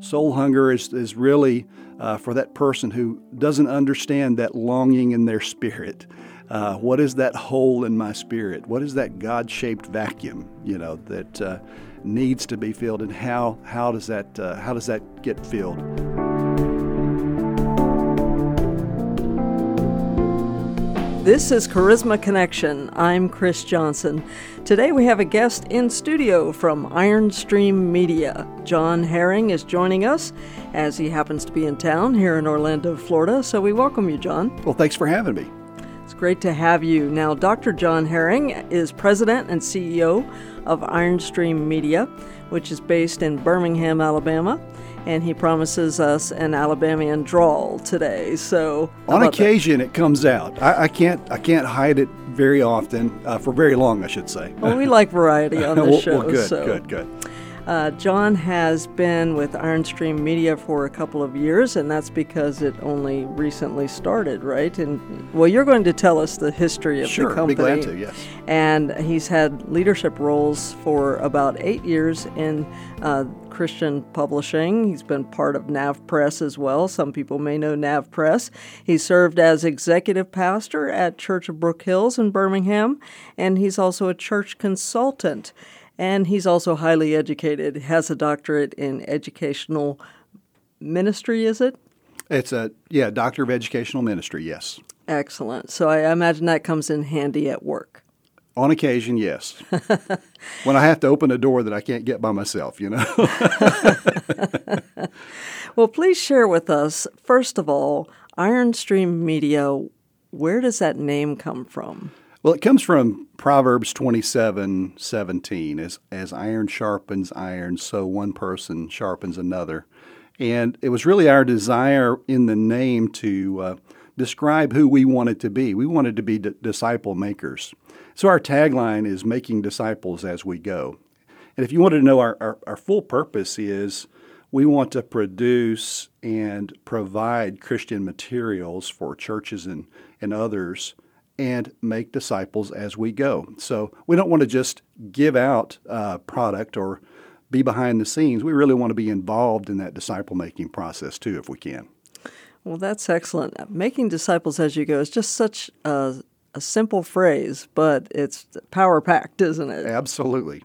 Soul hunger is really for that person who doesn't understand that longing in their spirit. What is that hole in my spirit? What is that God-shaped vacuum, that needs to be filled, and how does that get filled? This is Charisma Connection. I'm Chris Johnson. Today we have a guest in studio from Iron Stream Media. John Herring is joining us, as he happens to be in town here in Orlando, Florida. So we welcome you, John. Well, thanks for having me. It's great to have you. Now, Dr. John Herring is president and CEO of Iron Stream Media, which is based in Birmingham, Alabama. And he promises us an Alabamian drawl today. So on occasion, it comes out. I can't hide it very often, for very long, I should say. Well, we like variety on this show. Well, good. John has been with Iron Stream Media for a couple of years, and that's because it only recently started, right? And well, you're going to tell us the history of the company. Sure, be glad to. Yes. And he's had leadership roles for about 8 years in Christian publishing. He's been part of Nav Press as well. Some people may know Nav Press. He served as executive pastor at Church of Brook Hills in Birmingham, and he's also a church consultant. And he's also highly educated, has a doctorate in educational ministry, is it? It's a doctor of educational ministry, yes. Excellent. So I imagine that comes in handy at work. On occasion, yes. When I have to open a door that I can't get by myself, Well, please share with us, first of all, Iron Stream Media, where does that name come from? Well, it comes from Proverbs 27:17. As iron sharpens iron, so one person sharpens another. And it was really our desire in the name to describe who we wanted to be. We wanted to be disciple makers. So our tagline is making disciples as we go. And if you wanted to know our full purpose is we want to produce and provide Christian materials for churches and others and make disciples as we go. So we don't want to just give out product or be behind the scenes. We really want to be involved in that disciple-making process too if we can. Well, that's excellent. Making disciples as you go is just such a simple phrase, but it's power-packed, isn't it? Absolutely.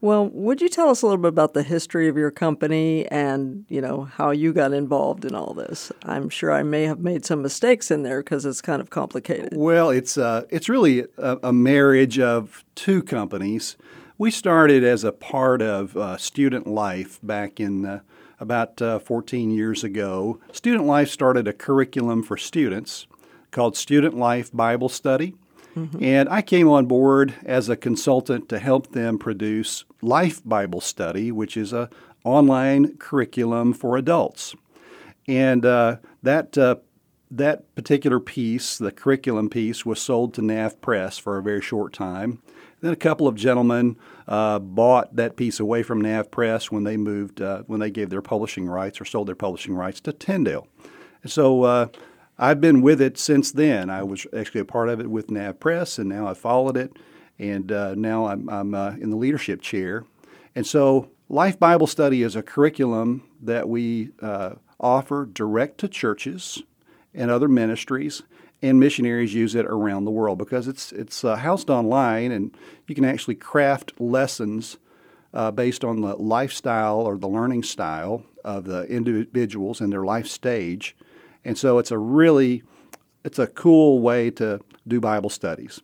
Well, would you tell us a little bit about the history of your company and, how you got involved in all this? I'm sure I may have made some mistakes in there because it's kind of complicated. Well, it's really a marriage of two companies. We started as a part of Student Life back in about 14 years ago. Student Life started a curriculum for students called Student Life Bible Study. Mm-hmm. And I came on board as a consultant to help them produce Life Bible Study, which is an online curriculum for adults. And that particular piece, the curriculum piece, was sold to Nav Press for a very short time. Then a couple of gentlemen bought that piece away from Nav Press when they moved, when they gave their publishing rights or sold their publishing rights to Tyndale. And so I've been with it since then. I was actually a part of it with Nav Press, and now I followed it, and now I'm in the leadership chair. And so Life Bible Study is a curriculum that we offer direct to churches and other ministries, and missionaries use it around the world because it's housed online, and you can actually craft lessons based on the lifestyle or the learning style of the individuals and their life stage. And so it's a cool way to do Bible studies.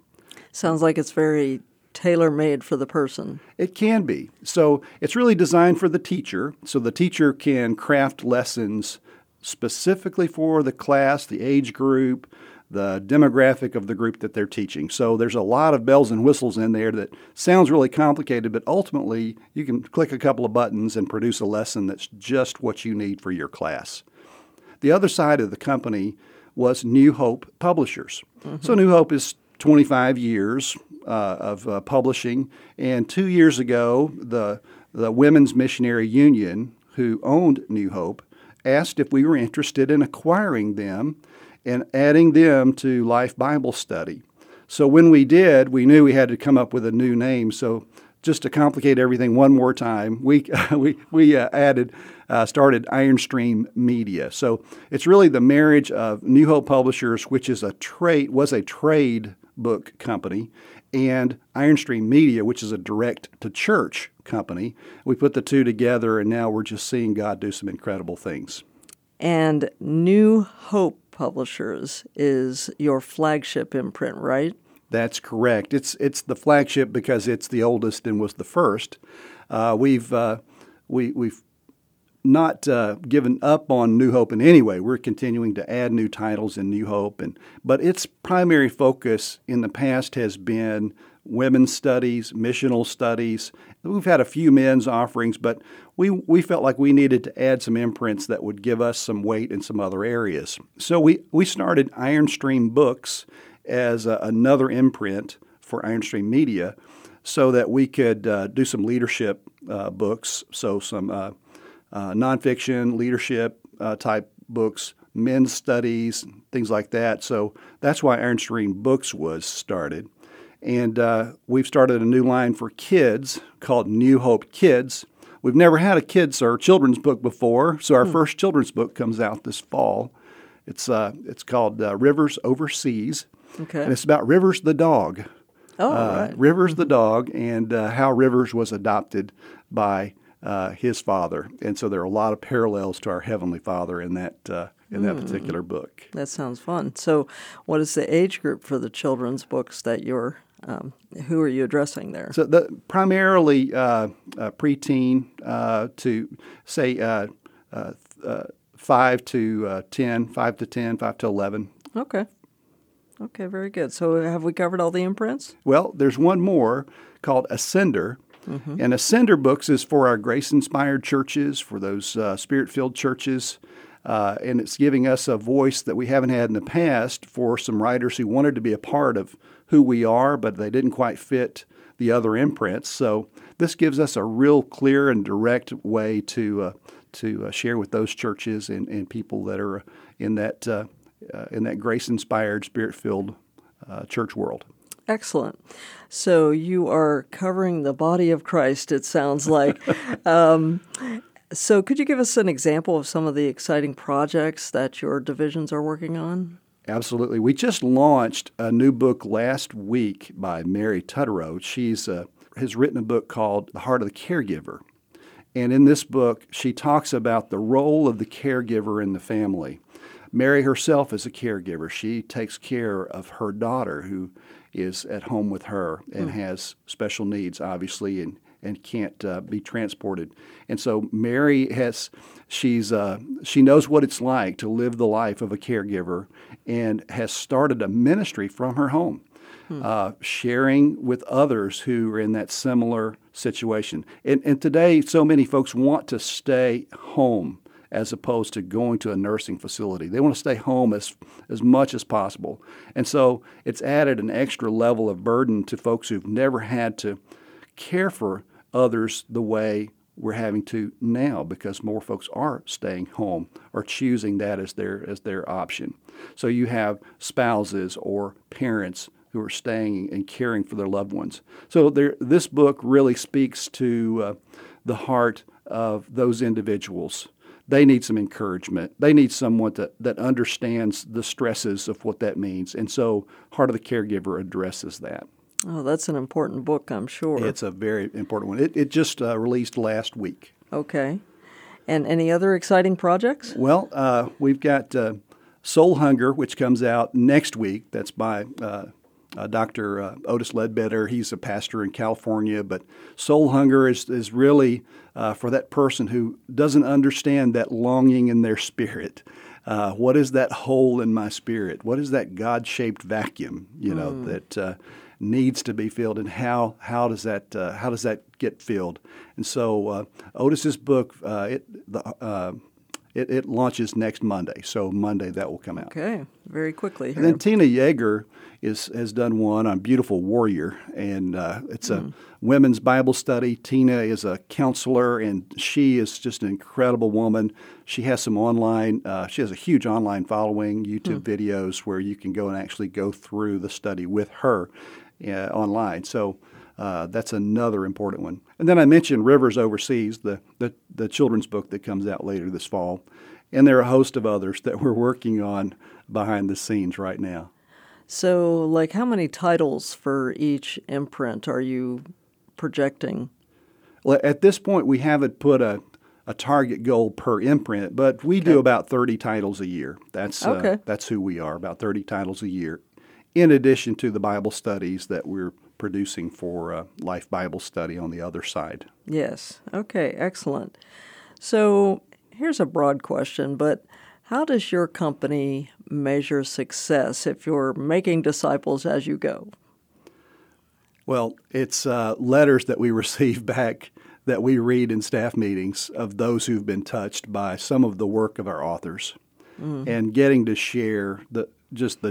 Sounds like it's very tailor-made for the person. It can be. So it's really designed for the teacher. So the teacher can craft lessons specifically for the class, the age group, the demographic of the group that they're teaching. So there's a lot of bells and whistles in there that sounds really complicated, but ultimately you can click a couple of buttons and produce a lesson that's just what you need for your class. The other side of the company was New Hope Publishers. Mm-hmm. So New Hope is 25 years of publishing, and 2 years ago, the Women's Missionary Union, who owned New Hope, asked if we were interested in acquiring them and adding them to Life Bible Study. So when we did, we knew we had to come up with a new name, so just to complicate everything one more time, we started Iron Stream Media. So it's really the marriage of New Hope Publishers, which is a trade book company, and Iron Stream Media, which is a direct-to-church company. We put the two together, and now we're just seeing God do some incredible things. And New Hope Publishers is your flagship imprint, right? That's correct. It's the flagship because it's the oldest and was the first. We've not given up on New Hope in any way. We're continuing to add new titles in New Hope, but its primary focus in the past has been women's studies, missional studies. We've had a few men's offerings, but we felt like we needed to add some imprints that would give us some weight in some other areas. So we started Iron Stream Books as another imprint for Iron Stream Media, so that we could do some leadership books, so some nonfiction leadership type books, men's studies, things like that. So that's why Iron Stream Books was started. And we've started a new line for kids called New Hope Kids. We've never had a kids or children's book before, so our first children's book comes out this fall. It's called Rivers Overseas, okay. And it's about Rivers the dog. Oh, right. Rivers the dog, and how Rivers was adopted by his father. And so there are a lot of parallels to our Heavenly Father in that particular book. That sounds fun. So what is the age group for the children's books that you're... who are you addressing there? So primarily preteen to, say, 5 to 11. Okay. Okay, very good. So have we covered all the imprints? Well, there's one more called Ascender. Mm-hmm. And Ascender Books is for our grace-inspired churches, for those spirit-filled churches. And it's giving us a voice that we haven't had in the past for some writers who wanted to be a part of who we are, but they didn't quite fit the other imprints. So this gives us a real clear and direct way to share with those churches and people that are in that grace-inspired, spirit-filled church world. Excellent. So you are covering the body of Christ, it sounds like. So could you give us an example of some of the exciting projects that your divisions are working on? Absolutely. We just launched a new book last week by Mary Tutterow. She's has written a book called The Heart of the Caregiver. And in this book, she talks about the role of the caregiver in the family. Mary herself is a caregiver. She takes care of her daughter who is at home with her and has special needs, obviously, and can't be transported. And so Mary she knows what it's like to live the life of a caregiver and has started a ministry from her home, sharing with others who are in that similar situation. And today, so many folks want to stay home as opposed to going to a nursing facility. They want to stay home as much as possible. And so it's added an extra level of burden to folks who've never had to care for others the way we're having to now, because more folks are staying home or choosing that as their option. So you have spouses or parents who are staying and caring for their loved ones. So this book really speaks to the heart of those individuals. They need some encouragement. They need someone that understands the stresses of what that means. And so Heart of the Caregiver addresses that. Oh, that's an important book, I'm sure. It's a very important one. It just released last week. Okay. And any other exciting projects? Well, we've got Soul Hunger, which comes out next week. That's by Dr. Otis Ledbetter. He's a pastor in California. But Soul Hunger is really for that person who doesn't understand that longing in their spirit. What is that hole in my spirit? What is that God-shaped vacuum, that... needs to be filled, and how does that get filled? And so Otis's book it launches next Monday. So Monday that will come out. Okay, very quickly. Here. And then Tina Yeager has done one on Beautiful Warrior, and it's a women's Bible study. Tina is a counselor, and she is just an incredible woman. She has she has a huge online following, YouTube videos where you can go and actually go through the study with her online. So That's another important one. And then I mentioned Rivers Overseas, the children's book that comes out later this fall. And there are a host of others that we're working on behind the scenes right now. So, like, how many titles for each imprint are you projecting? Well, at this point, we haven't put a target goal per imprint, but we do about 30 titles a year. That's who we are, about 30 titles a year, in addition to the Bible studies that we're producing for Life Bible Study on the other side. Yes. Okay, excellent. So here's a broad question, but how does your company measure success if you're making disciples as you go? Well, it's letters that we receive back that we read in staff meetings of those who've been touched by some of the work of our authors, and getting to share the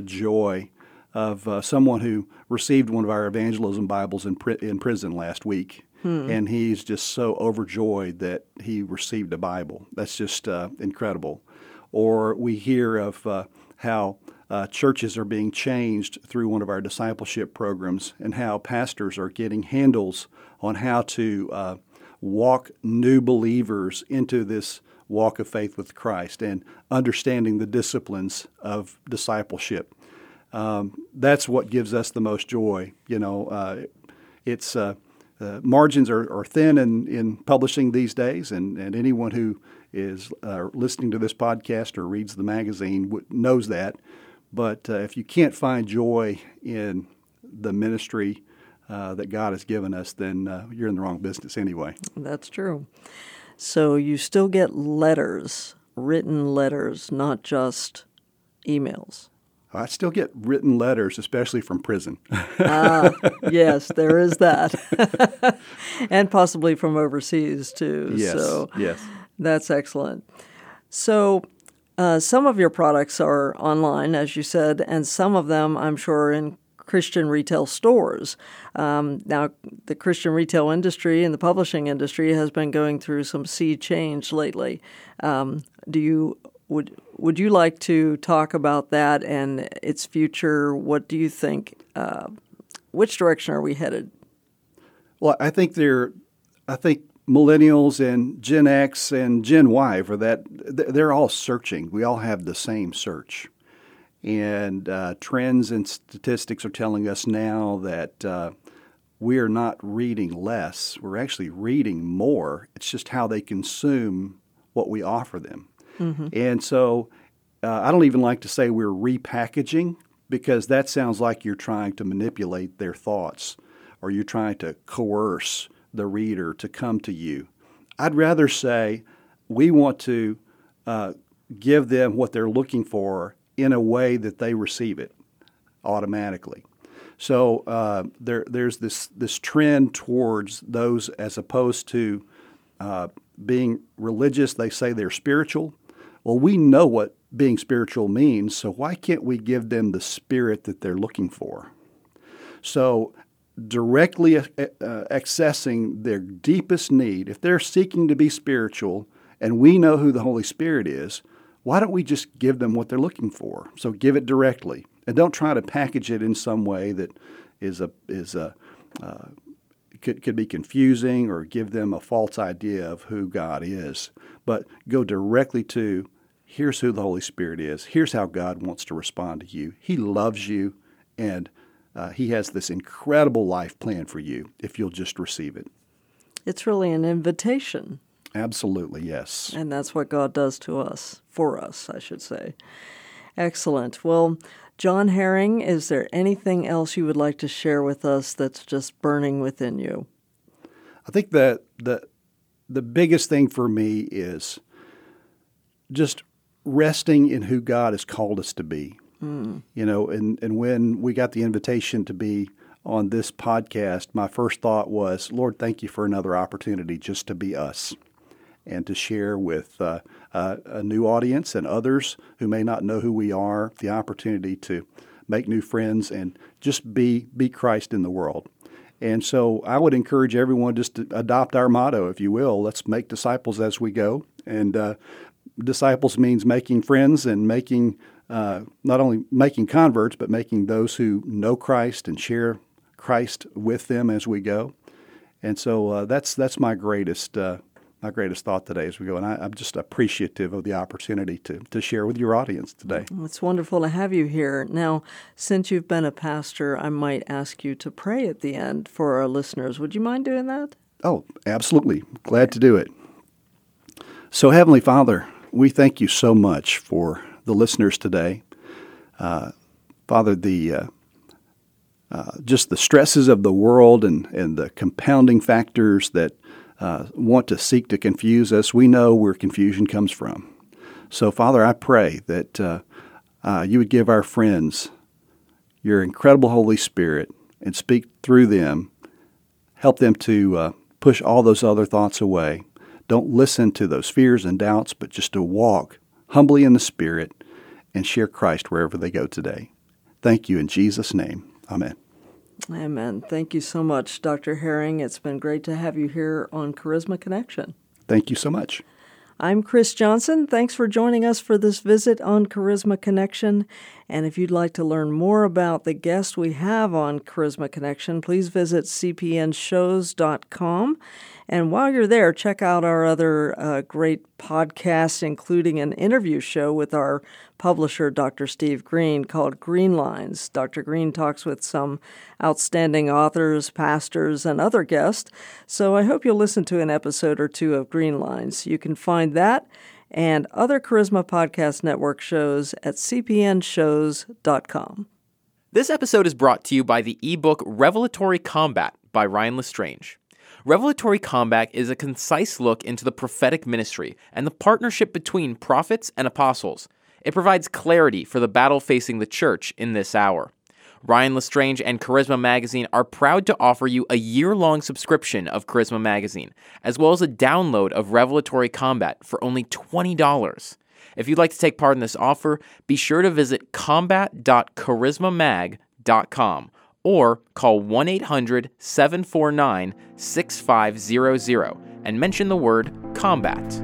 joy of someone who received one of our evangelism Bibles in prison last week, and he's just so overjoyed that he received a Bible. That's just incredible. Or we hear of how churches are being changed through one of our discipleship programs and how pastors are getting handles on how to walk new believers into this walk of faith with Christ and understanding the disciplines of discipleship. That's what gives us the most joy. You know, margins are thin in publishing these days, and anyone who is listening to this podcast or reads the magazine knows that. But if you can't find joy in the ministry that God has given us, then you're in the wrong business anyway. That's true. So you still get letters, written letters, not just emails. I still get written letters, especially from prison. Yes, there is that. And possibly from overseas, too. Yes. That's excellent. So some of your products are online, as you said, and some of them, I'm sure, are in Christian retail stores. Now, the Christian retail industry and the publishing industry has been going through some sea change lately. Would you like to talk about that and its future? What do you think? Which direction are we headed? Well, I think millennials and Gen X and Gen Y for that, they're all searching. We all have the same search. And trends and statistics are telling us now that we are not reading less. We're actually reading more. It's just how they consume what we offer them. Mm-hmm. And so I don't even like to say we're repackaging, because that sounds like you're trying to manipulate their thoughts or you're trying to coerce the reader to come to you. I'd rather say we want to give them what they're looking for in a way that they receive it automatically. So there's this trend towards those, as opposed to being religious, they say they're spiritual. Well, we know what being spiritual means, so why can't we give them the spirit that they're looking for? So directly accessing their deepest need, if they're seeking to be spiritual and we know who the Holy Spirit is, why don't we just give them what they're looking for? So give it directly, and don't try to package it in some way that could be confusing or give them a false idea of who God is. But go directly to, here's who the Holy Spirit is. Here's how God wants to respond to you. He loves you, and He has this incredible life plan for you if you'll just receive it. It's really an invitation. Absolutely, yes. And that's what God does to us, for us, I should say. Excellent. Well, John Herring, is there anything else you would like to share with us that's just burning within you? I think that the biggest thing for me is just resting in who God has called us to be. Mm. You know, and when we got the invitation to be on this podcast, my first thought was, Lord, thank you for another opportunity just to be us and to share with a new audience and others who may not know who we are, the opportunity to make new friends and just be Christ in the world. And so I would encourage everyone just to adopt our motto, if you will. Let's make disciples as we go. And disciples means making friends and making not only making converts, but making those who know Christ and share Christ with them as we go. And so that's my greatest thought today as we go. And I'm just appreciative of the opportunity to share with your audience today. It's wonderful to have you here. Now, since you've been a pastor, I might ask you to pray at the end for our listeners. Would you mind doing that? Oh, absolutely. Glad to do it. So, Heavenly Father, we thank you so much for the listeners today. Father, just the stresses of the world and the compounding factors that want to seek to confuse us, we know where confusion comes from. So, Father, I pray that you would give our friends your incredible Holy Spirit and speak through them, help them to push all those other thoughts away. Don't listen to those fears and doubts, but just to walk humbly in the Spirit and share Christ wherever they go today. Thank you in Jesus' name. Amen. Amen. Thank you so much, Dr. Herring. It's been great to have you here on Charisma Connection. Thank you so much. I'm Chris Johnson. Thanks for joining us for this visit on Charisma Connection. And if you'd like to learn more about the guest we have on Charisma Connection, please visit cpnshows.com. And while you're there, check out our other great podcasts, including an interview show with our publisher, Dr. Steve Green, called Green Lines. Dr. Green talks with some outstanding authors, pastors, and other guests. So I hope you'll listen to an episode or two of Green Lines. You can find that and other Charisma Podcast Network shows at cpnshows.com. This episode is brought to you by the ebook Revelatory Combat by Ryan LeStrange. Revelatory Combat is a concise look into the prophetic ministry and the partnership between prophets and apostles. It provides clarity for the battle facing the church in this hour. Ryan LeStrange and Charisma Magazine are proud to offer you a year-long subscription of Charisma Magazine, as well as a download of Revelatory Combat for only $20. If you'd like to take part in this offer, be sure to visit combat.charismamag.com. or call 1-800-749-6500 and mention the word combat.